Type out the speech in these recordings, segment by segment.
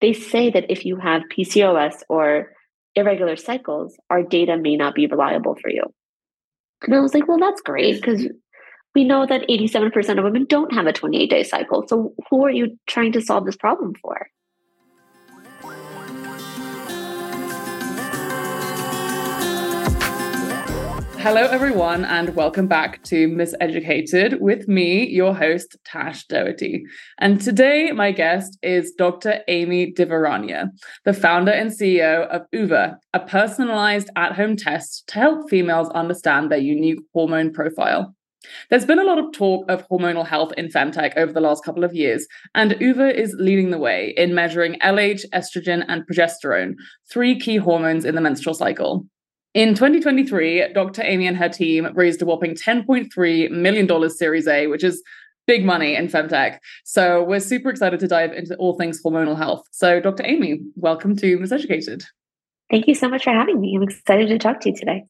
they say that if you have PCOS or irregular cycles, our data may not be reliable for you. And I was like, well, that's great, because we know that 87% of women don't have a 28-day cycle. So who are you trying to solve this problem for? Hello, everyone, and welcome back to Miseducated with me, your host, Tash Doherty. And today, my guest is Dr. Amy Divaraniya, the founder and CEO of Oova, a personalized at-home test to help females understand their unique hormone profile. There's been a lot of talk of hormonal health in Femtech over the last couple of years, and Oova is leading the way in measuring LH, estrogen, and progesterone, three key hormones in the menstrual cycle. In 2023, Dr. Amy and her team raised a whopping $10.3 million Series A, which is big money in Femtech. So we're super excited to dive into all things hormonal health. So Dr. Amy, welcome to Miseducated. Thank you so much for having me. I'm excited to talk to you today.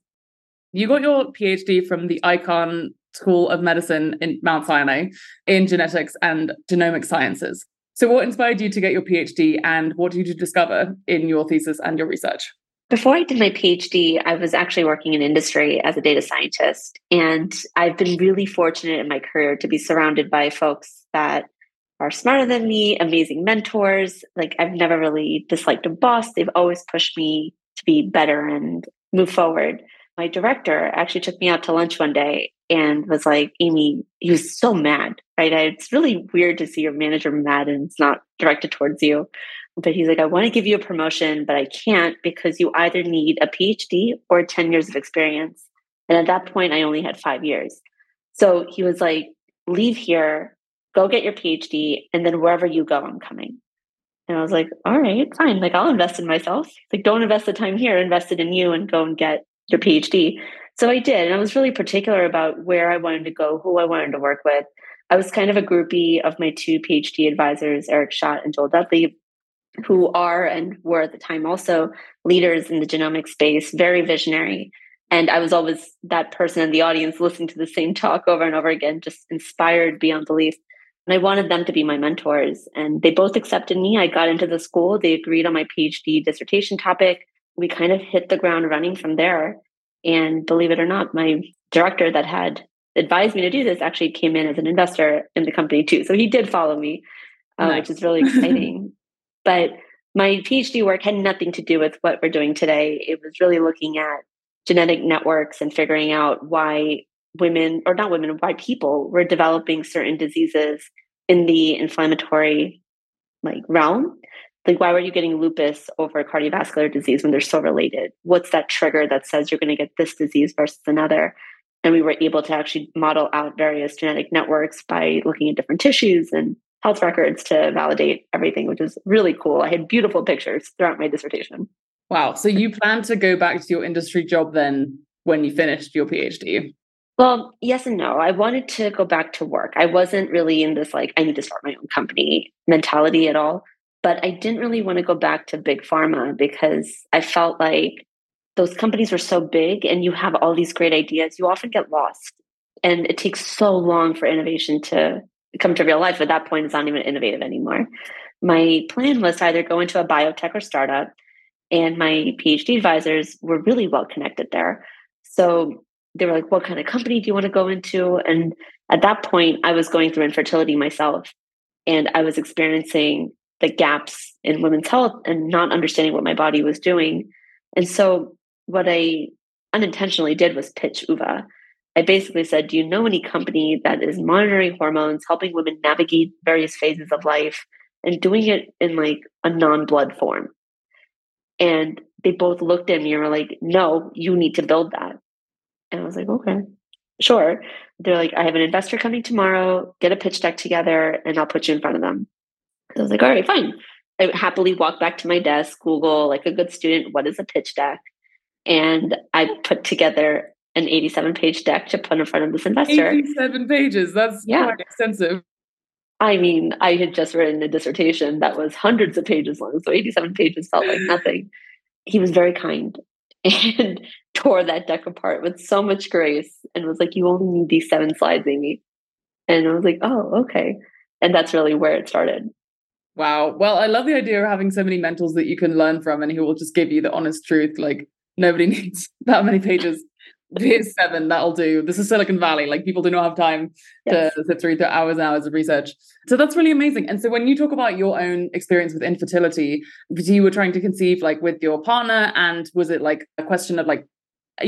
You got your PhD from the Icahn School of Medicine in Mount Sinai in genetics and genomic sciences. So what inspired you to get your PhD, and what did you discover in your thesis and your research? Before I did my PhD, I was actually working in industry as a data scientist, and I've been really fortunate in my career to be surrounded by folks that are smarter than me, amazing mentors. Like, I've never really disliked a boss. They've always pushed me to be better and move forward. My director actually took me out to lunch one day and was like, Amy, he was so mad, right? It's really weird to see your manager mad and it's not directed towards you. But he's like, I want to give you a promotion, but I can't because you either need a PhD or 10 years of experience. And at that point, I only had 5 years. So he was like, leave here, go get your PhD, and then wherever you go, I'm coming. And I was like, all right, fine. Like, I'll invest in myself. Like, don't invest the time here, invest it in you and go and get your PhD. So I did. And I was really particular about where I wanted to go, who I wanted to work with. I was kind of a groupie of my two PhD advisors, Eric Schott and Joel Dudley, who are and were at the time also leaders in the genomic space, very visionary. And I was always that person in the audience listening to the same talk over and over again, just inspired beyond belief. And I wanted them to be my mentors. And they both accepted me. I got into the school. They agreed on my PhD dissertation topic. We kind of hit the ground running from there. And believe it or not, my director that had advised me to do this actually came in as an investor in the company too. So he did follow me, nice. Which is really exciting. But my PhD work had nothing to do with what we're doing today. It was really looking at genetic networks and figuring out why women, or not women, why people were developing certain diseases in the inflammatory realm. Like, why were you getting lupus over cardiovascular disease when they're so related? What's that trigger that says you're going to get this disease versus another? And we were able to actually model out various genetic networks by looking at different tissues and health records to validate everything, which is really cool. I had beautiful pictures throughout my dissertation. Wow. So you plan to go back to your industry job then when you finished your PhD? Well, yes and no. I wanted to go back to work. I wasn't really in this, I need to start my own company mentality at all. But I didn't really want to go back to big pharma because I felt like those companies were so big and you have all these great ideas. You often get lost, and it takes so long for innovation to come to real life. At that point, it's not even innovative anymore. My plan was to either go into a biotech or startup, and my PhD advisors were really well connected there. So they were like, what kind of company do you want to go into? And at that point, I was going through infertility myself, and I was experiencing the gaps in women's health and not understanding what my body was doing. And so what I unintentionally did was pitch Oova. I basically said, do you know any company that is monitoring hormones, helping women navigate various phases of life, and doing it in a non-blood form? And they both looked at me and were like, no, you need to build that. And I was like, okay, sure. They're like, I have an investor coming tomorrow, get a pitch deck together, and I'll put you in front of them. So I was like, all right, fine. I happily walked back to my desk, Google, like a good student, what is a pitch deck? And I put together an 87-page deck to put in front of this investor. 87 pages. That's quite extensive. I mean, I had just written a dissertation that was hundreds of pages long, so 87 pages felt like nothing. He was very kind and tore that deck apart with so much grace and was like, you only need these 7 slides, Amy. And I was like, oh, okay. And that's really where it started. Wow. Well, I love the idea of having so many mentors that you can learn from and who will just give you the honest truth. Like, nobody needs that many pages. Here's 7, that'll do. This is Silicon Valley. Like, people do not have time to sit through hours and hours of research. So that's really amazing. And so when you talk about your own experience with infertility, you were trying to conceive like with your partner, and was it like a question of like,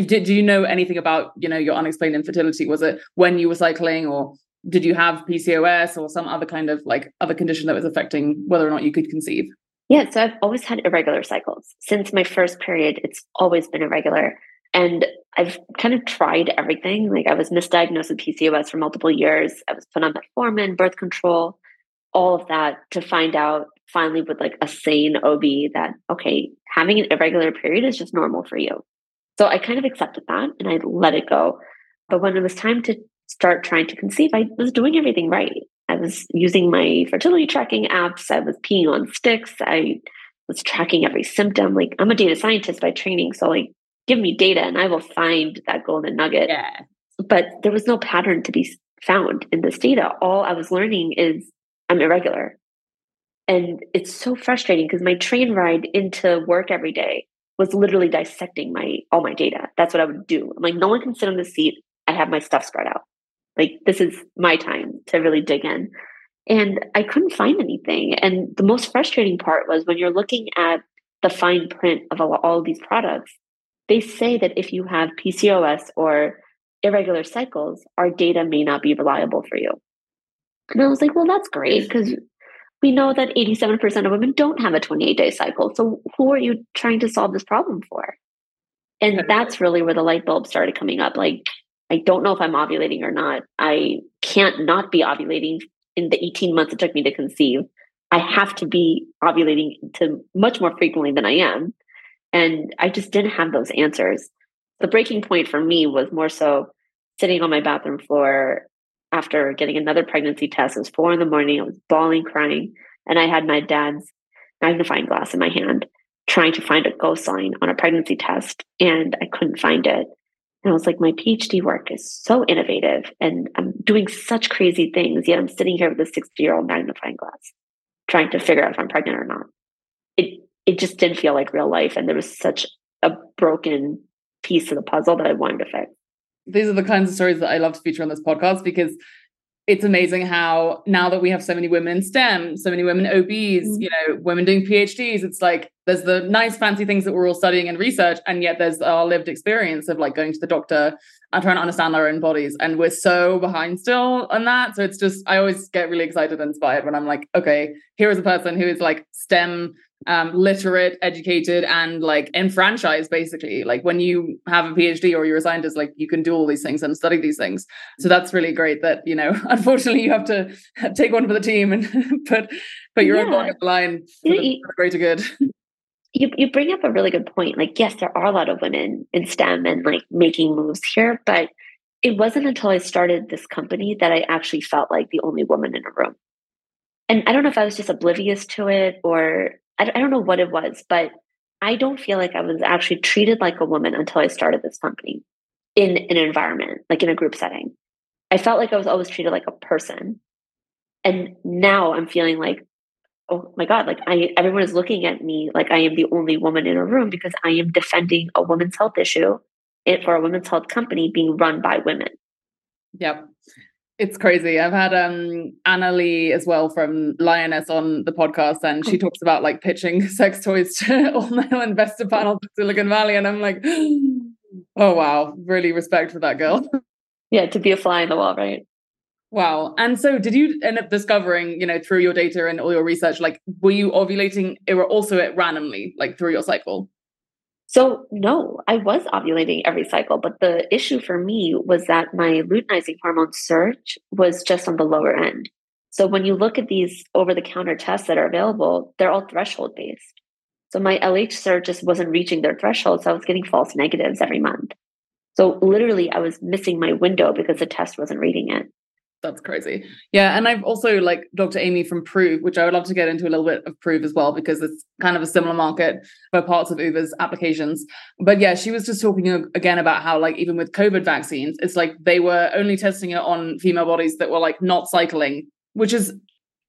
do you know anything about, you know, your unexplained infertility? Was it when you were cycling, or did you have PCOS or some other kind of like other condition that was affecting whether or not you could conceive? Yeah. So I've always had irregular cycles. Since my first period, it's always been irregular. And I've kind of tried everything. Like, I was misdiagnosed with PCOS for multiple years. I was put on metformin, birth control, all of that, to find out finally with like a sane OB that, okay, having an irregular period is just normal for you. So I kind of accepted that and I let it go. But when it was time to start trying to conceive, I was doing everything right. I was using my fertility tracking apps. I was peeing on sticks. I was tracking every symptom. Like, I'm a data scientist by training. So like, give me data and I will find that golden nugget. Yeah. But there was no pattern to be found in this data. All I was learning is I'm irregular. And it's so frustrating because my train ride into work every day was literally dissecting all my data. That's what I would do. I'm like, no one can sit on the seat. I have my stuff spread out. Like, this is my time to really dig in. And I couldn't find anything. And the most frustrating part was when you're looking at the fine print of all of these products, they say that if you have PCOS or irregular cycles, our data may not be reliable for you. And I was like, well, that's great, because we know that 87% of women don't have a 28-day cycle. So who are you trying to solve this problem for? And that's really where the light bulb started coming up. Like, I don't know if I'm ovulating or not. I can't not be ovulating in the 18 months it took me to conceive. I have to be ovulating to much more frequently than I am. And I just didn't have those answers. The breaking point for me was more so sitting on my bathroom floor after getting another pregnancy test. It was 4 a.m. I was bawling, crying. And I had my dad's magnifying glass in my hand, trying to find a go sign on a pregnancy test. And I couldn't find it. And I was like, my PhD work is so innovative and I'm doing such crazy things, yet I'm sitting here with a 60-year-old magnifying glass, trying to figure out if I'm pregnant or not. It just didn't feel like real life. And there was such a broken piece of the puzzle that I wanted to fix. These are the kinds of stories that I love to feature on this podcast, because it's amazing how now that we have so many women in STEM, so many women OBs, you know, women doing PhDs, it's like there's the nice fancy things that we're all studying and research. And yet there's our lived experience of like going to the doctor and trying to understand our own bodies. And we're so behind still on that. So it's just, I always get really excited and inspired when I'm like, okay, here is a person who is like STEM literate, educated, and like enfranchised, basically. Like, when you have a PhD or you're a scientist, like, you can do all these things and study these things. So that's really great that, you know, unfortunately you have to take one for the team and put your own body on the line for the greater good. You bring up a really good point. Like, yes, there are a lot of women in STEM and like making moves here, but it wasn't until I started this company that I actually felt like the only woman in a room. And I don't know if I was just oblivious to it, or I don't know what it was, but I don't feel like I was actually treated like a woman until I started this company in an environment, like in a group setting. I felt like I was always treated like a person. And now I'm feeling like, oh my God, like everyone is looking at me like I am the only woman in a room, because I am defending a women's health issue for a women's health company being run by women. Yep. It's crazy. I've had Anna Lee as well from Lioness on the podcast, and she talks about like pitching sex toys to all-male investor panels in Silicon Valley. And I'm like, oh, wow, really respect for that girl. Yeah, to be a fly in the wall, right? Wow. And so did you end up discovering, you know, through your data and all your research, like, were you ovulating also randomly, like through your cycle? So no, I was ovulating every cycle, but the issue for me was that my luteinizing hormone surge was just on the lower end. So when you look at these over-the-counter tests that are available, they're all threshold-based. So my LH surge just wasn't reaching their threshold, so I was getting false negatives every month. So literally, I was missing my window because the test wasn't reading it. That's crazy. Yeah. And I've also like Dr. Amy from Prove, which I would love to get into a little bit of Prove as well, because it's kind of a similar market for parts of Oova's applications. But yeah, she was just talking again about how like even with COVID vaccines, it's like they were only testing it on female bodies that were like not cycling, which is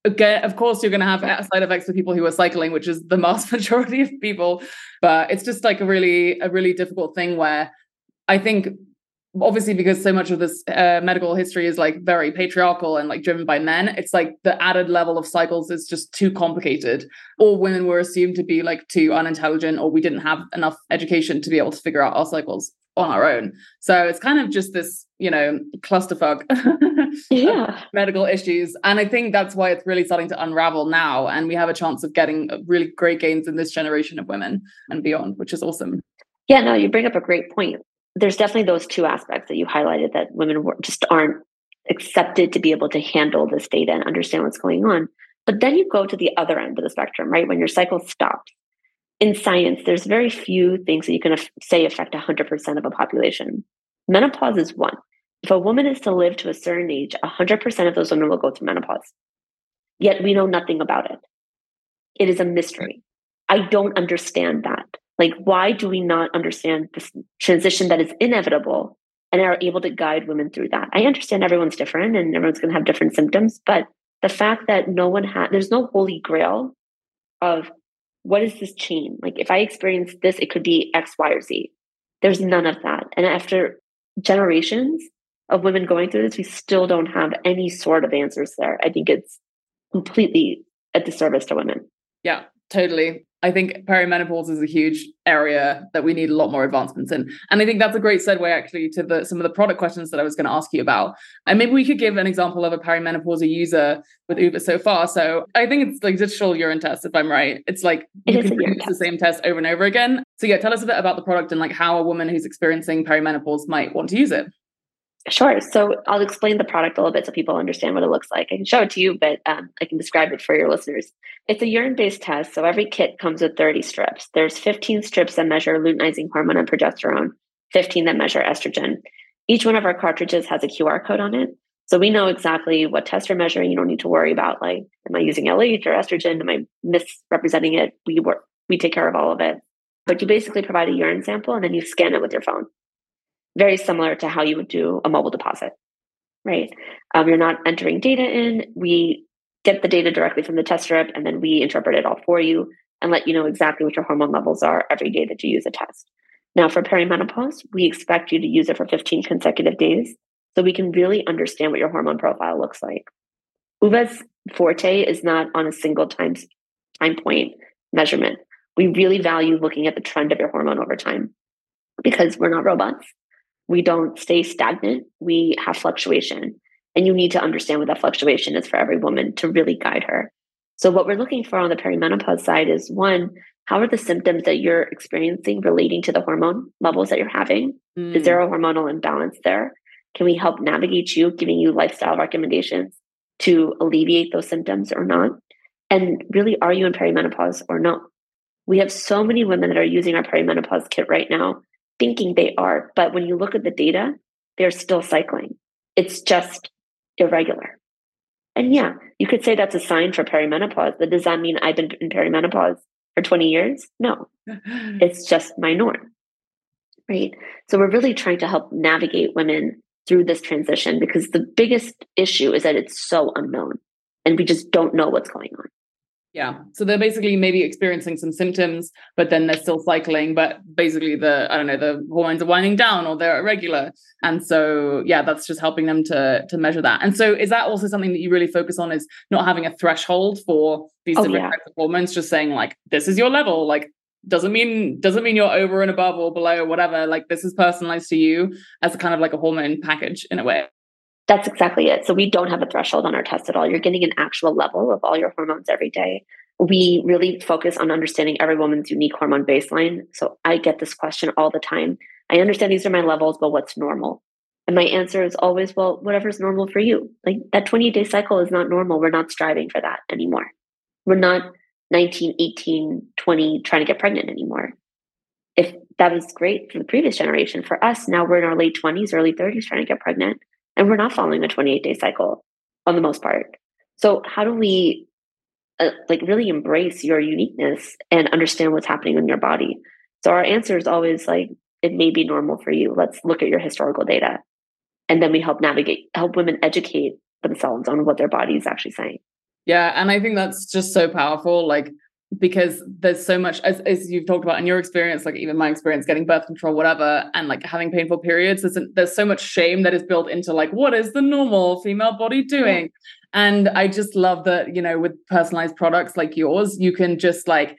Okay, of course, you're going to have side effects for people who are cycling, which is the vast majority of people. But it's just like a really difficult thing where I think, obviously, because so much of this medical history is like very patriarchal and like driven by men, it's like the added level of cycles is just too complicated. Or women were assumed to be like too unintelligent, or we didn't have enough education to be able to figure out our cycles on our own. So it's kind of just this, you know, clusterfuck of medical issues. And I think that's why it's really starting to unravel now. And we have a chance of getting really great gains in this generation of women and beyond, which is awesome. Yeah, no, you bring up a great point. There's definitely those two aspects that you highlighted, that women just aren't accepted to be able to handle this data and understand what's going on. But then you go to the other end of the spectrum, right? When your cycle stops. In science, there's very few things that you can say affect 100% of a population. Menopause is one. If a woman is to live to a certain age, 100% of those women will go through menopause. Yet we know nothing about it. It is a mystery. I don't understand that. Like, why do we not understand this transition that is inevitable and are able to guide women through that? I understand everyone's different and everyone's going to have different symptoms, but the fact that no one has, there's no holy grail of, what is this chain? Like, if I experience this, it could be X, Y, or Z. There's none of that. And after generations of women going through this, we still don't have any sort of answers there. I think it's completely a disservice to women. Yeah, totally. I think perimenopause is a huge area that we need a lot more advancements in. And I think that's a great segue actually to some of the product questions that I was going to ask you about. And maybe we could give an example of a perimenopausal user with Oova so far. So I think it's like digital urine test, if I'm right. It's like you can use the same test over and over again. So yeah, tell us a bit about the product and like how a woman who's experiencing perimenopause might want to use it. Sure. So I'll explain the product a little bit so people understand what it looks like. I can show it to you, but I can describe it for your listeners. It's a urine-based test. So every kit comes with 30 strips. There's 15 strips that measure luteinizing hormone and progesterone, 15 that measure estrogen. Each one of our cartridges has a QR code on it. So we know exactly what test we're measuring. You don't need to worry about, like, am I using LH or estrogen? Am I misrepresenting it? We take care of all of it. But you basically provide a urine sample and then you scan it with your phone. Very similar to how you would do a mobile deposit, right? You're not entering data in. We get the data directly from the test strip, and then we interpret it all for you and let you know exactly what your hormone levels are every day that you use a test. Now, for perimenopause, we expect you to use it for 15 consecutive days so we can really understand what your hormone profile looks like. Oova's forte is not on a single time point measurement. We really value looking at the trend of your hormone over time because we're not robots. We don't stay stagnant. We have fluctuation. And you need to understand what that fluctuation is for every woman to really guide her. So what we're looking for on the perimenopause side is, one, how are the symptoms that you're experiencing relating to the hormone levels that you're having? Mm. Is there a hormonal imbalance there? Can we help navigate you, giving you lifestyle recommendations to alleviate those symptoms or not? And really, are you in perimenopause or not? We have so many women that are using our perimenopause kit right now thinking they are, but when you look at the data, they're still cycling. It's just irregular. And yeah, you could say that's a sign for perimenopause, but does that mean I've been in perimenopause for 20 years? No, it's just my norm, right? So we're really trying to help navigate women through this transition because the biggest issue is that it's so unknown and we just don't know what's going on. Yeah. So they're basically maybe experiencing some symptoms, but then they're still cycling, but basically the hormones are winding down or they're irregular. And so, yeah, that's just helping them to measure that. And so is that also something that you really focus on, is not having a threshold for these different types of hormones, just saying like, this is your level, like, doesn't mean you're over and above or below or whatever. Like, this is personalized to you as a kind of like a hormone package in a way. That's exactly it. So we don't have a threshold on our test at all. You're getting an actual level of all your hormones every day. We really focus on understanding every woman's unique hormone baseline. So I get this question all the time. I understand these are my levels, but what's normal? And my answer is always, well, whatever's normal for you. Like, that 28-day cycle is not normal. We're not striving for that anymore. We're not 19, 18, 20, trying to get pregnant anymore. If that was great for the previous generation, for us, now we're in our late 20s, early 30s, trying to get pregnant. And we're not following a 28-day cycle on the most part. So how do we really embrace your uniqueness and understand what's happening in your body? So our answer is always like, it may be normal for you. Let's look at your historical data. And then we help women educate themselves on what their body is actually saying. Yeah. And I think that's just so powerful, like, because there's so much, as you've talked about in your experience, like even my experience getting birth control, whatever, and like having painful periods, there's so much shame that is built into like, what is the normal female body doing? Yeah. And I just love that, you know, with personalized products like yours, you can just like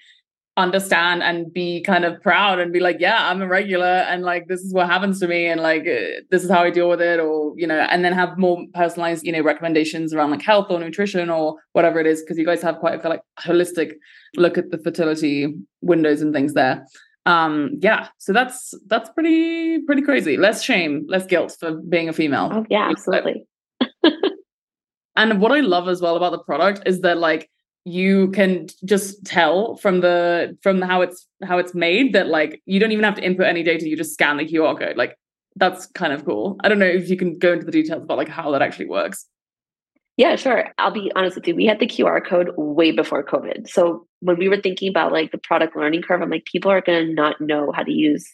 understand and be kind of proud and be like, yeah, I'm a regular and like, this is what happens to me. And like, this is how I deal with it, or, you know, and then have more personalized, you know, recommendations around like health or nutrition or whatever it is. Cause you guys have quite a like holistic look at the fertility windows and things there. Yeah. So that's pretty crazy. Less shame, less guilt for being a female. Oh, yeah, absolutely. And what I love as well about the product is that like, you can just tell from how it's made that like you don't even have to input any data, you just scan the QR code. Like that's kind of cool. I don't know if you can go into the details about like how that actually works. Yeah, sure. I'll be honest with you. We had the QR code way before COVID. So when we were thinking about like the product learning curve, I'm like, people are going to not know how to use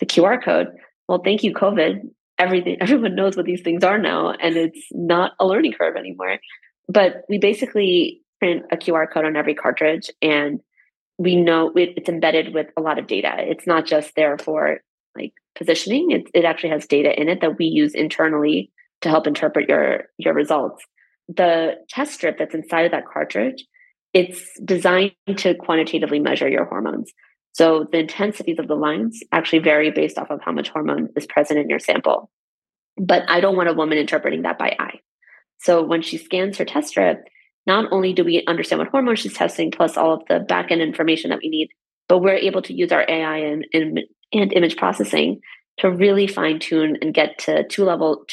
the QR code. Well, thank you, COVID. Everyone knows what these things are now, and it's not a learning curve anymore. But we basically print a QR code on every cartridge, and we know it's embedded with a lot of data. It's not just there for like positioning. It actually has data in it that we use internally to help interpret your results. The test strip that's inside of that cartridge, it's designed to quantitatively measure your hormones. So the intensities of the lines actually vary based off of how much hormone is present in your sample. But I don't want a woman interpreting that by eye. So when she scans her test strip, not only do we understand what hormone she's testing, plus all of the back-end information that we need, but we're able to use our AI and image processing to really fine-tune and get to two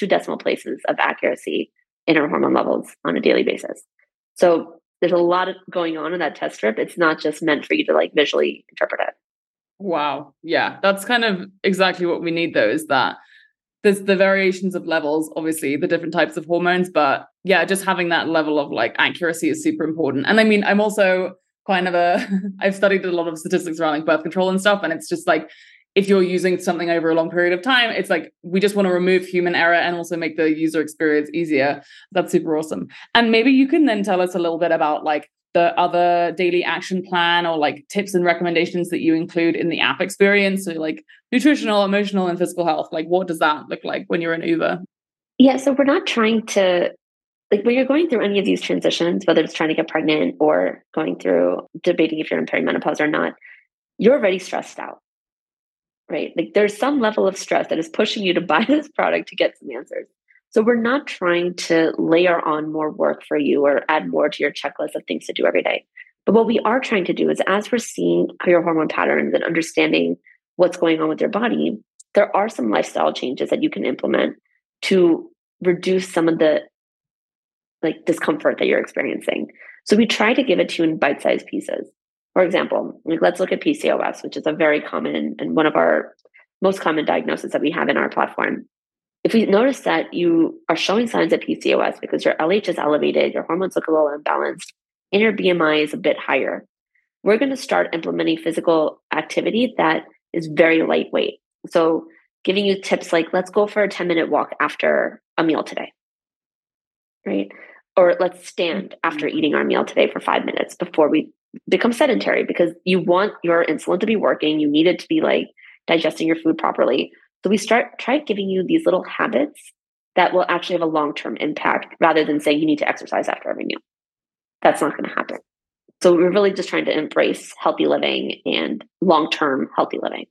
decimal places of accuracy in our hormone levels on a daily basis. So there's a lot going on in that test strip. It's not just meant for you to like visually interpret it. Wow. Yeah. That's kind of exactly what we need though, is that there's the variations of levels, obviously the different types of hormones, but yeah, just having that level of like accuracy is super important. And I mean, I'm also kind of I've studied a lot of statistics around like birth control and stuff. And it's just like, if you're using something over a long period of time, it's like, we just want to remove human error and also make the user experience easier. That's super awesome. And maybe you can then tell us a little bit about like the other daily action plan or like tips and recommendations that you include in the app experience. So like nutritional, emotional, and physical health, like what does that look like when you're in Oova? Yeah. So we're not trying to, like when you're going through any of these transitions, whether it's trying to get pregnant or going through debating if you're in perimenopause or not, you're already stressed out, right? Like there's some level of stress that is pushing you to buy this product to get some answers. So we're not trying to layer on more work for you or add more to your checklist of things to do every day. But what we are trying to do is as we're seeing your hormone patterns and understanding what's going on with your body, there are some lifestyle changes that you can implement to reduce some of the like discomfort that you're experiencing. So we try to give it to you in bite-sized pieces. For example, like let's look at PCOS, which is a very common and one of our most common diagnoses that we have in our platform. If we notice that you are showing signs of PCOS because your LH is elevated, your hormones look a little imbalanced, and your BMI is a bit higher, we're going to start implementing physical activity that is very lightweight. So giving you tips like, let's go for a 10-minute walk after a meal today, right? Or let's stand after eating our meal today for 5 minutes before we become sedentary, because you want your insulin to be working. You need it to be like digesting your food properly. So we try giving you these little habits that will actually have a long-term impact rather than saying you need to exercise after every meal. That's not going to happen. So we're really just trying to embrace healthy living and long-term healthy living.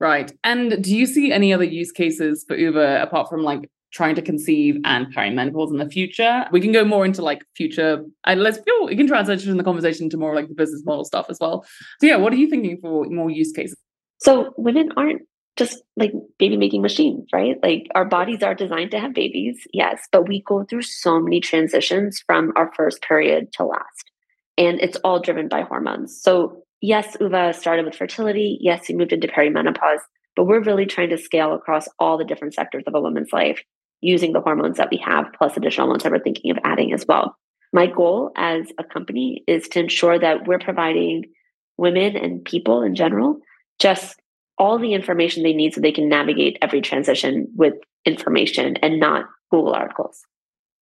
Right. And do you see any other use cases for Oova apart from like trying to conceive and perimenopause in the future? We can go more into like future, and let's feel we can transition the conversation to more like the business model stuff as well. So yeah, what are you thinking for more use cases? So women aren't just like baby making machines, right? Like our bodies are designed to have babies, yes, but we go through so many transitions from our first period to last. And it's all driven by hormones. So yes, Oova started with fertility. Yes, we moved into perimenopause, but we're really trying to scale across all the different sectors of a woman's life using the hormones that we have, plus additional ones that we're thinking of adding as well. My goal as a company is to ensure that we're providing women and people in general just all the information they need so they can navigate every transition with information and not Google articles.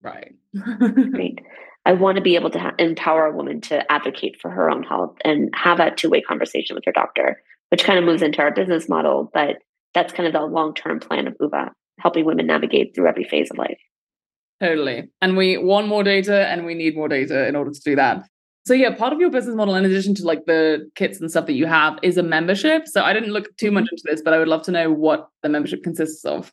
Right. Right. I want to be able to empower a woman to advocate for her own health and have a two-way conversation with her doctor, which kind of moves into our business model. But that's kind of the long-term plan of Oova, helping women navigate through every phase of life. Totally. And we want more data and we need more data in order to do that. So yeah, part of your business model, in addition to like the kits and stuff that you have, is a membership. So I didn't look too much into this, but I would love to know what the membership consists of.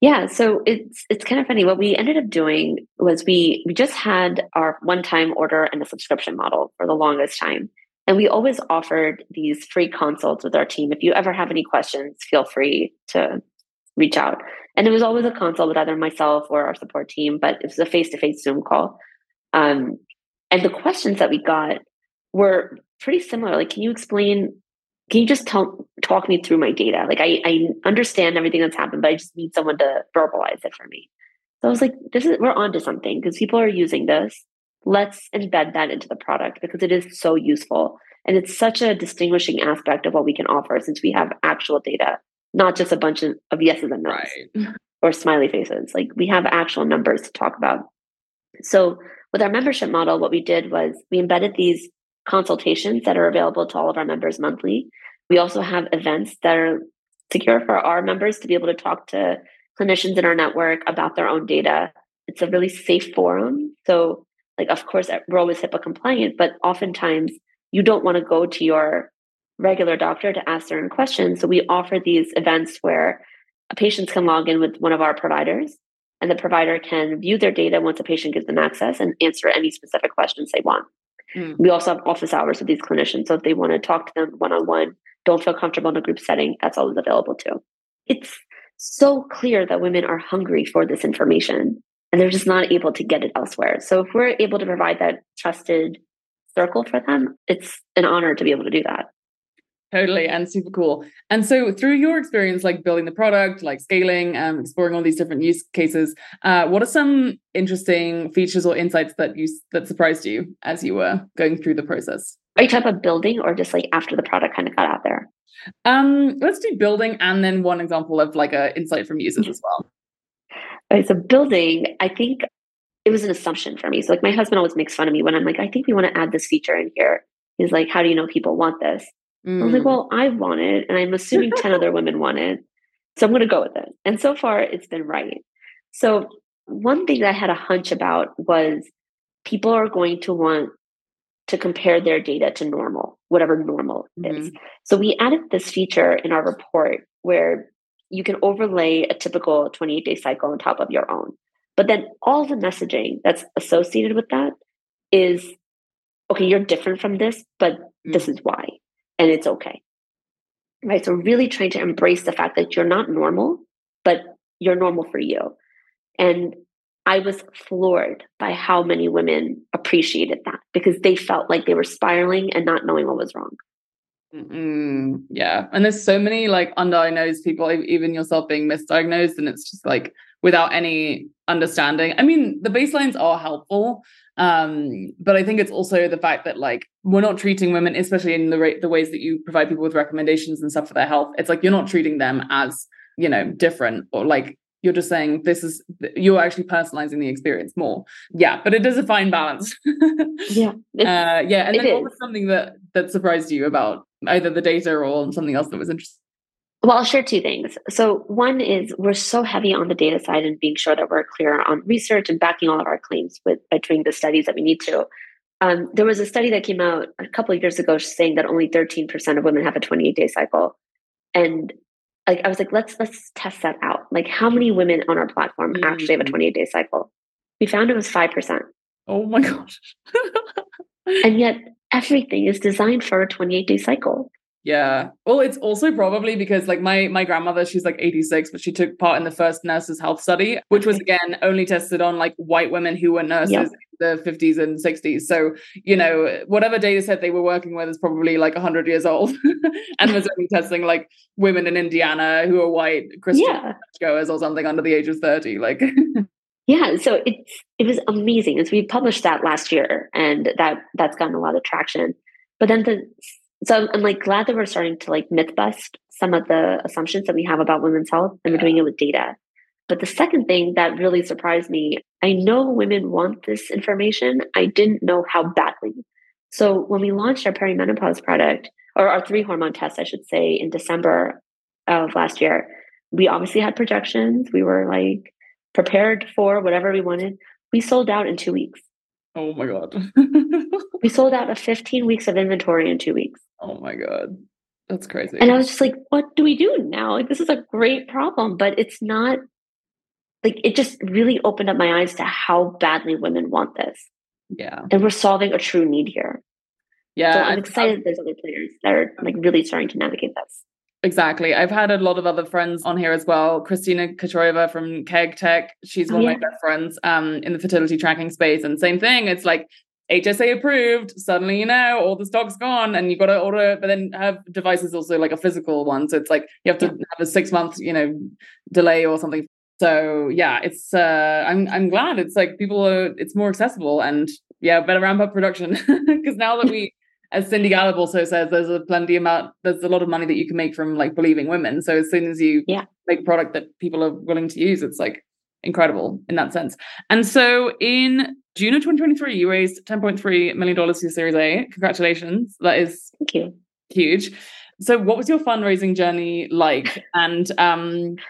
Yeah, so it's kind of funny. What we ended up doing was we just had our one-time order and a subscription model for the longest time. And we always offered these free consults with our team. If you ever have any questions, feel free to reach out. And it was always a consult with either myself or our support team, but it was a face-to-face Zoom call. And the questions that we got were pretty similar. Like, can you just talk me through my data? Like, I understand everything that's happened, but I just need someone to verbalize it for me. So I was like, we're onto something because people are using this. Let's embed that into the product because it is so useful. And it's such a distinguishing aspect of what we can offer since we have actual data, not just a bunch of yeses and no's or smiley faces. Like, we have actual numbers to talk about. So with our membership model, what we did was we embedded these consultations that are available to all of our members monthly. We also have events that are secure for our members to be able to talk to clinicians in our network about their own data. It's a really safe forum. So, like, of course, we're always HIPAA compliant, but oftentimes you don't want to go to your regular doctor to ask certain questions. So we offer these events where patients can log in with one of our providers, and the provider can view their data once a patient gives them access and answer any specific questions they want. We also have office hours with these clinicians. So if they want to talk to them one-on-one, don't feel comfortable in a group setting, that's always available too. It's so clear that women are hungry for this information and they're just not able to get it elsewhere. So if we're able to provide that trusted circle for them, it's an honor to be able to do that. Totally. And super cool. And so through your experience, like building the product, like scaling, exploring all these different use cases, what are some interesting features or insights that surprised you as you were going through the process? Are you talking about building or just like after the product kind of got out there? Let's do building and then one example of like an insight from users as well. All right, so building, I think it was an assumption for me. So like my husband always makes fun of me when I'm like, I think we want to add this feature in here. He's like, how do you know people want this? I was like, well, I want it, and I'm assuming 10 other women want it, so I'm going to go with it. And so far, it's been right. So one thing that I had a hunch about was people are going to want to compare their data to normal, whatever normal is. So we added this feature in our report where you can overlay a typical 28-day cycle on top of your own. But then all the messaging that's associated with that is, okay, you're different from this, but this is why. And it's okay, right? So really trying to embrace the fact that you're not normal, but you're normal for you. And I was floored by how many women appreciated that because they felt like they were spiraling and not knowing what was wrong. Yeah. And there's so many like undiagnosed people, even yourself being misdiagnosed. And it's just like without any understanding. I mean, the baselines are helpful. But I think it's also the fact that like, we're not treating women, especially in the ways that you provide people with recommendations and stuff for their health. It's like, you're not treating them as, you know, different or like, you're just saying you're actually personalizing the experience more. Yeah. But it is a fine balance. Yeah. Yeah. And then what was something that surprised you about either the data or something else that was interesting? Well, I'll share two things. So one is we're so heavy on the data side and being sure that we're clear on research and backing all of our claims by doing the studies that we need to. There was a study that came out a couple of years ago saying that only 13% of women have a 28-day cycle. And like, I was like, let's test that out. Like, how many women on our platform actually have a 28-day cycle? We found it was 5%. Oh my gosh. And yet everything is designed for a 28-day cycle. Yeah. Well, it's also probably because like my grandmother, she's like 86, but she took part in the first nurses' health study, which was again only tested on like white women who were nurses in the 50s and 60s. So, you know, whatever data set they were working with is probably like 100 years old and was only testing like women in Indiana who are white Christian churchgoers or something under the age of 30. Like, yeah. So it was amazing. As we published that last year and that's gotten a lot of traction, but then so I'm like glad that we're starting to like myth bust some of the assumptions that we have about women's health and we're doing it with data. But the second thing that really surprised me I know women want this information. I didn't know how badly. So when we launched our perimenopause product, or our 3-hormone test, I should say, in December of last year, we obviously had projections. We were like prepared for whatever we wanted. We sold out in 2 weeks. Oh my God. We sold out of 15 weeks of inventory in 2 weeks. Oh my God. That's crazy. And I was just like, what do we do now? Like, this is a great problem, but it's not like, it just really opened up my eyes to how badly women want this. Yeah. And we're solving a true need here. Yeah. So I'm excited there's other players that are like really starting to navigate this. Exactly. I've had a lot of other friends on here as well. Christina Katchueva from KegTech. She's one of my best friends in the fertility tracking space. And same thing. It's like HSA approved. Suddenly, you know, all the stock's gone and you've got to order. But then her device is also like a physical one. So it's like you have to have a 6-month, you know, delay or something. So yeah, it's I'm glad it's like people are, it's more accessible and yeah, better ramp up production because now that we, as Cindy Gallup also says, there's a plenty amount, there's a lot of money that you can make from like believing women. So as soon as you make a product that people are willing to use, it's like incredible in that sense. And so in June of 2023, you raised $10.3 million for your Series A. Congratulations. That is huge. So what was your fundraising journey like? And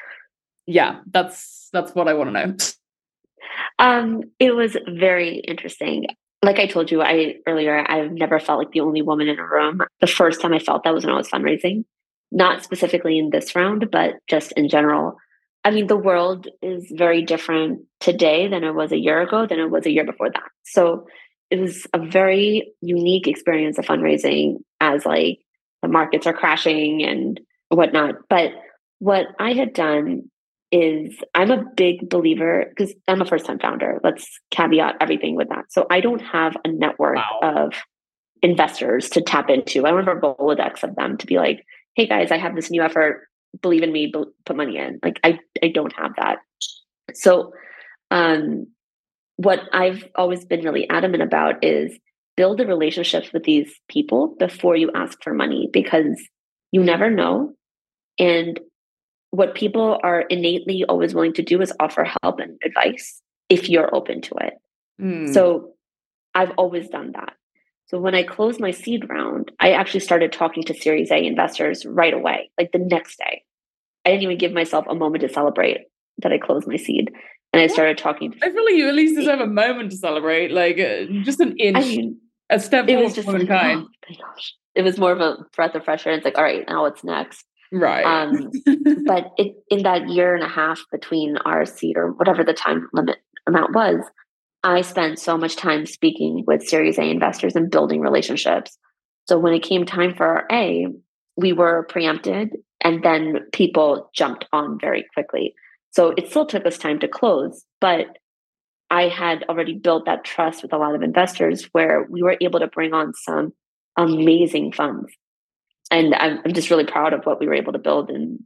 yeah, that's what I want to know. It was very interesting. Like I told you earlier, I've never felt like the only woman in a room. The first time I felt that was when I was fundraising, not specifically in this round, but just in general. I mean, the world is very different today than it was a year ago, than it was a year before that. So it was a very unique experience of fundraising as like the markets are crashing and whatnot. But what I had done is I'm a big believer because I'm a first-time founder. Let's caveat everything with that. So I don't have a network of investors to tap into. I don't have a Rolodex of them to be like, hey guys, I have this new effort. Believe in me, put money in. Like I don't have that. So what I've always been really adamant about is build the relationships with these people before you ask for money because you never know. And what people are innately always willing to do is offer help and advice if you're open to it. So I've always done that. So when I closed my seed round, I actually started talking to Series A investors right away, like the next day. I didn't even give myself a moment to celebrate that I closed my seed. And I started talking to I feel like you at least deserve a moment to celebrate, like just an inch, a step forward for mankind. Like, oh my gosh. It was more of a breath of fresh air. It's like, all right, now what's next? Right. But in that year and a half between our seed or whatever the time limit amount was, I spent so much time speaking with Series A investors and building relationships. So when it came time for our A, we were preempted and then people jumped on very quickly. So it still took us time to close, but I had already built that trust with a lot of investors where we were able to bring on some amazing funds. And I'm just really proud of what we were able to build in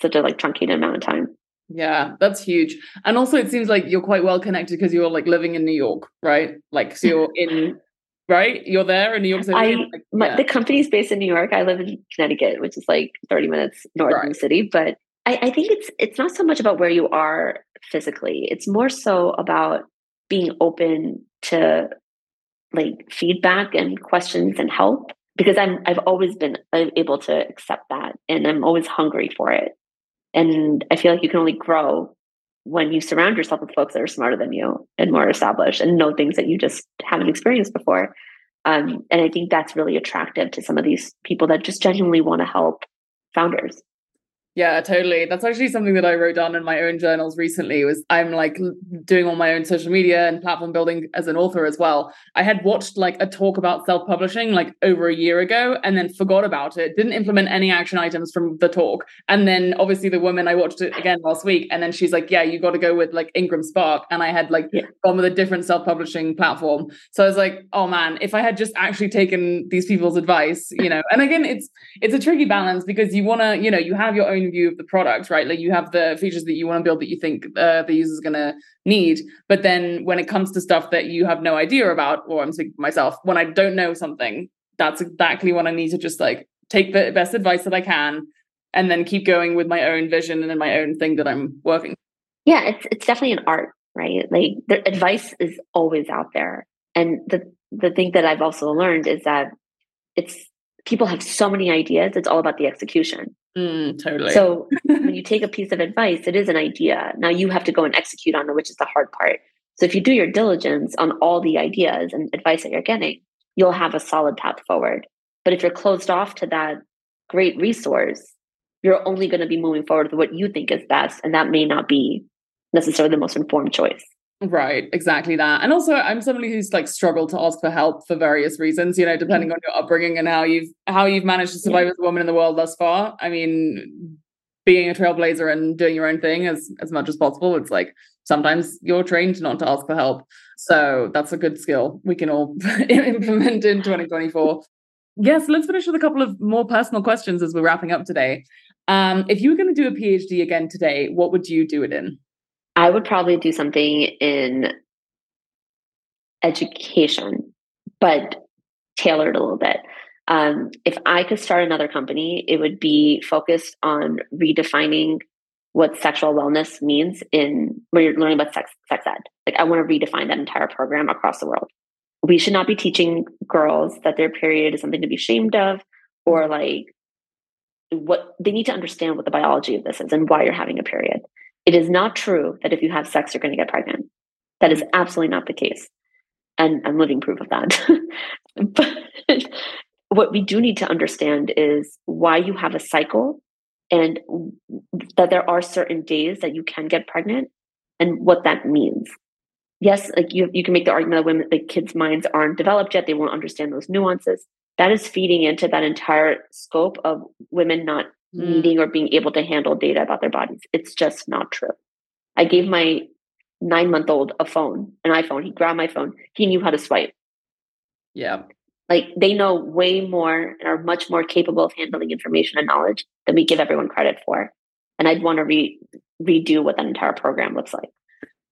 such a like truncated amount of time. Yeah, that's huge. And also it seems like you're quite well connected because you're like living in New York, right? Like, so you're in, right? You're there in New York City. The company's based in New York. I live in Connecticut, which is like 30 minutes north of the city. But I think it's not so much about where you are physically. It's more so about being open to like feedback and questions and help. Because I've always been able to accept that and I'm always hungry for it. And I feel like you can only grow when you surround yourself with folks that are smarter than you and more established and know things that you just haven't experienced before. And I think that's really attractive to some of these people that just genuinely want to help founders. Yeah, totally. That's actually something that I wrote down in my own journals recently was I'm like doing all my own social media and platform building as an author as well. I had watched like a talk about self-publishing like over a year ago and then forgot about it, didn't implement any action items from the talk. And then obviously the woman, I watched it again last week and then she's like, yeah, you got to go with like Ingram Spark. And I had like gone with a different self-publishing platform. So I was like, oh man, if I had just actually taken these people's advice, you know, and again, it's a tricky balance because you want to, you know, you have your own view of the product, right? Like you have the features that you want to build that you think the user is going to need. But then when it comes to stuff that you have no idea about, or I'm speaking for myself, when I don't know something, that's exactly when I need to just like take the best advice that I can and then keep going with my own vision and then my own thing that I'm working. Yeah, it's definitely an art. right? Like the advice is always out there. And the thing that I've also learned is that people have so many ideas. It's all about the execution. Totally. So when you take a piece of advice, it is an idea. Now you have to go and execute on it, which is the hard part. So if you do your diligence on all the ideas and advice that you're getting, you'll have a solid path forward. But if you're closed off to that great resource, you're only going to be moving forward with what you think is best. And that may not be necessarily the most informed choice. Right, exactly that. And also I'm somebody who's like struggled to ask for help for various reasons, you know, depending on your upbringing and how you've managed to survive as a woman in the world thus far. I mean, being a trailblazer and doing your own thing as much as possible, it's like sometimes you're trained not to ask for help. So that's a good skill we can all implement in 2024. Yes, let's finish with a couple of more personal questions as we're wrapping up today. If you were going to do a PhD again today, what would you do it in? I would probably do something in education, but tailored a little bit. If I could start another company, it would be focused on redefining what sexual wellness means in where you're learning about sex ed. Like I want to redefine that entire program across the world. We should not be teaching girls that their period is something to be ashamed of, or like what they need to understand what the biology of this is and why you're having a period. It is not true that if you have sex, you're going to get pregnant. That is absolutely not the case. And I'm living proof of that. But what we do need to understand is why you have a cycle and that there are certain days that you can get pregnant and what that means. Yes, like you can make the argument that women, like kids' minds aren't developed yet. They won't understand those nuances. That is feeding into that entire scope of women not needing or being able to handle data about their bodies. It's just not true. I gave my 9-month-old an iPhone. He grabbed my phone. He knew how to swipe. Yeah. Like they know way more and are much more capable of handling information and knowledge than we give everyone credit for. And I'd want to redo what that entire program looks like.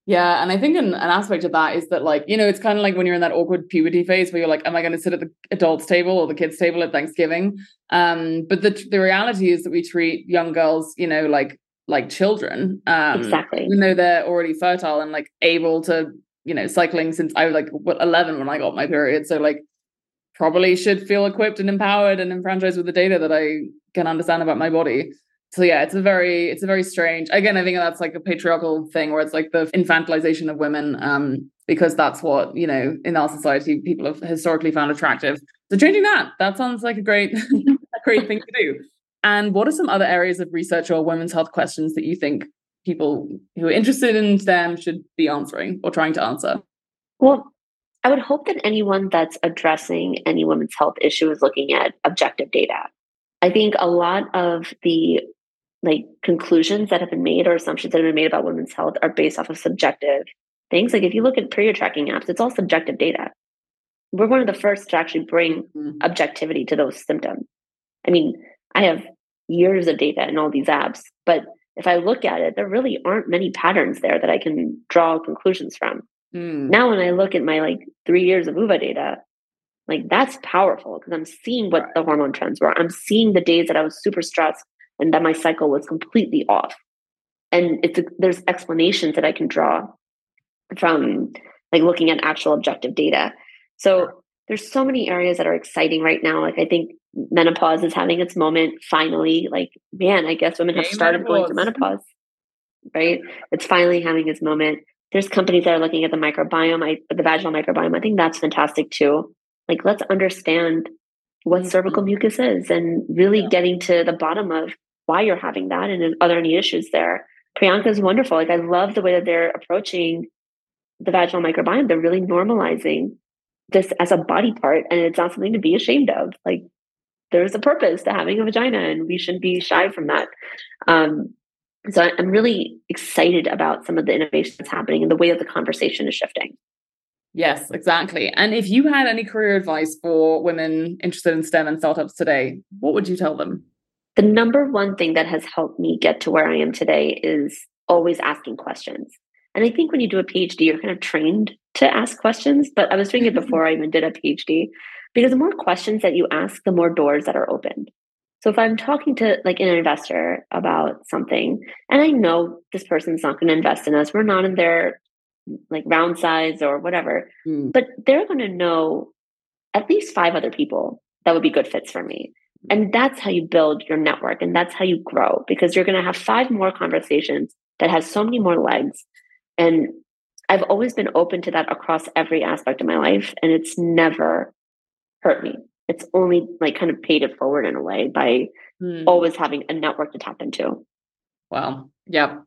Yeah. And I think an aspect of that is that, like, you know, it's kind of like when you're in that awkward puberty phase where you're like, am I going to sit at the adults table or the kids table at Thanksgiving? But the reality is that we treat young girls, you know, like children, exactly. Even though they're already fertile and like able to, you know, cycling since I was like 11 when I got my period. So like probably should feel equipped and empowered and enfranchised with the data that I can understand about my body. So yeah, it's a very strange, again, I think that's like a patriarchal thing where it's like the infantilization of women, because that's what, you know, in our society, people have historically found attractive. So changing that sounds like a great thing to do. And what are some other areas of research or women's health questions that you think people who are interested in STEM should be answering or trying to answer? Well, I would hope that anyone that's addressing any women's health issue is looking at objective data. I think a lot of the like conclusions that have been made or assumptions that have been made about women's health are based off of subjective things. Like if you look at period tracking apps, it's all subjective data. We're one of the first to actually bring objectivity to those symptoms. I mean, I have years of data in all these apps, but if I look at it, there really aren't many patterns there that I can draw conclusions from. Now, when I look at my like 3 years of Oova data, like that's powerful because I'm seeing what the hormone trends were. I'm seeing the days that I was super stressed and that my cycle was completely off. And there's explanations that I can draw from like looking at actual objective data. So there's so many areas that are exciting right now. Like I think menopause is having its moment. Finally, like, man, I guess women have started going to menopause, right? It's finally having its moment. There's companies that are looking at the microbiome, the vaginal microbiome. I think that's fantastic too. Like, let's understand what cervical mucus is and really getting to the bottom of why you're having that and are there any issues there. Priyanka is wonderful. Like, I love the way that they're approaching the vaginal microbiome. They're really normalizing this as a body part, and it's not something to be ashamed of. Like, there's a purpose to having a vagina, and we shouldn't be shy from that. So I'm really excited about some of the innovation that's happening and the way that the conversation is shifting. Yes, exactly. And if you had any career advice for women interested in STEM and startups today, what would you tell them? The number one thing that has helped me get to where I am today is always asking questions. And I think when you do a PhD, you're kind of trained to ask questions, but I was doing it before I even did a PhD, because the more questions that you ask, the more doors that are opened. So if I'm talking to like an investor about something, and I know this person's not going to invest in us, we're not in their like round size or whatever, but they're going to know at least 5 other people that would be good fits for me. And that's how you build your network. And that's how you grow, because you're going to have 5 more conversations that has so many more legs. And I've always been open to that across every aspect of my life. And it's never hurt me. It's only like kind of paid it forward in a way by always having a network to tap into. Wow. Yeah.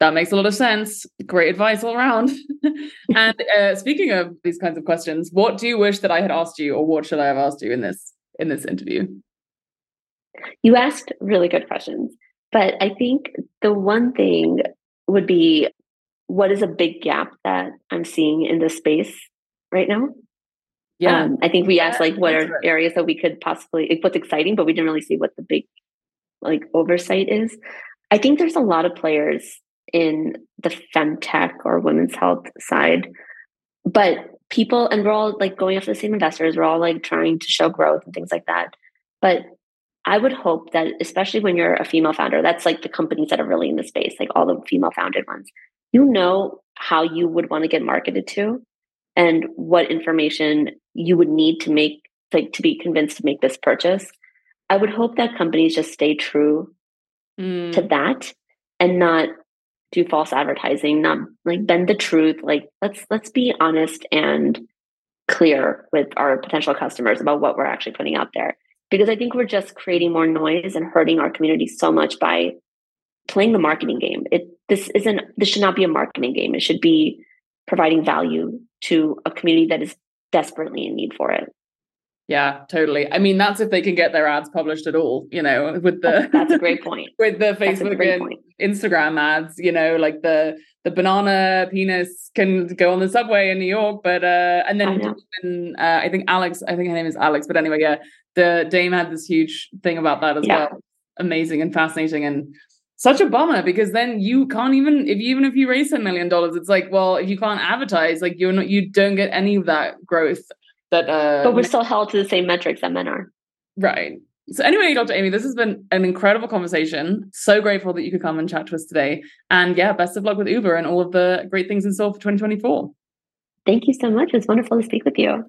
That makes a lot of sense. Great advice all around. And speaking of these kinds of questions, what do you wish that I had asked you, or what should I have asked you in this interview? You asked really good questions, but I think the one thing would be, what is a big gap that I'm seeing in this space right now? Yeah. I think we asked like, what are areas that we could possibly, what's exciting, but we didn't really see what the big like oversight is. I think there's a lot of players in the femtech or women's health side, but people, and we're all like going after the same investors. We're all like trying to show growth and things like that. But I would hope that, especially when you're a female founder, that's like the companies that are really in the space, like all the female founded ones, you know how you would want to get marketed to and what information you would need to make, like to be convinced to make this purchase. I would hope that companies just stay true to that and not do false advertising, not like bend the truth. Like let's be honest and clear with our potential customers about what we're actually putting out there. Because I think we're just creating more noise and hurting our community so much by playing the marketing game. This should not be a marketing game. It should be providing value to a community that is desperately in need for it. Yeah, totally. I mean, that's if they can get their ads published at all, you know, with the that's a great point. With the Facebook and Instagram ads, you know, like the banana penis can go on the subway in New York, but and then I think Alex, I think her name is Alex, but anyway, yeah, the Dame had this huge thing about that as well. Amazing and fascinating and such a bummer, because then you can't even if you raise $10 million, it's like, well, if you can't advertise, like you don't get any of that growth. But we're still held to the same metrics that men are. Right. So anyway, Dr. Amy, this has been an incredible conversation. So grateful that you could come and chat to us today. And yeah, best of luck with Uber and all of the great things in store for 2024. Thank you so much. It was wonderful to speak with you.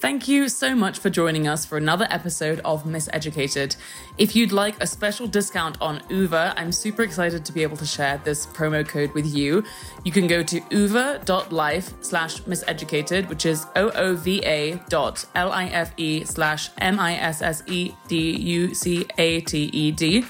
Thank you so much for joining us for another episode of Miseducated. If you'd like a special discount on Oova, I'm super excited to be able to share this promo code with you. You can go to oova.life/miseducated, which is oova.life/MISSEDUCATED.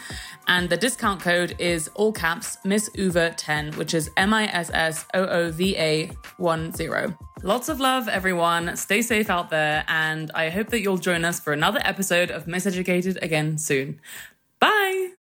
And the discount code is all caps MISSOOVA10, which is MISSOOVA10. Lots of love, everyone. Stay safe out there. And I hope that you'll join us for another episode of Miseducated again soon. Bye.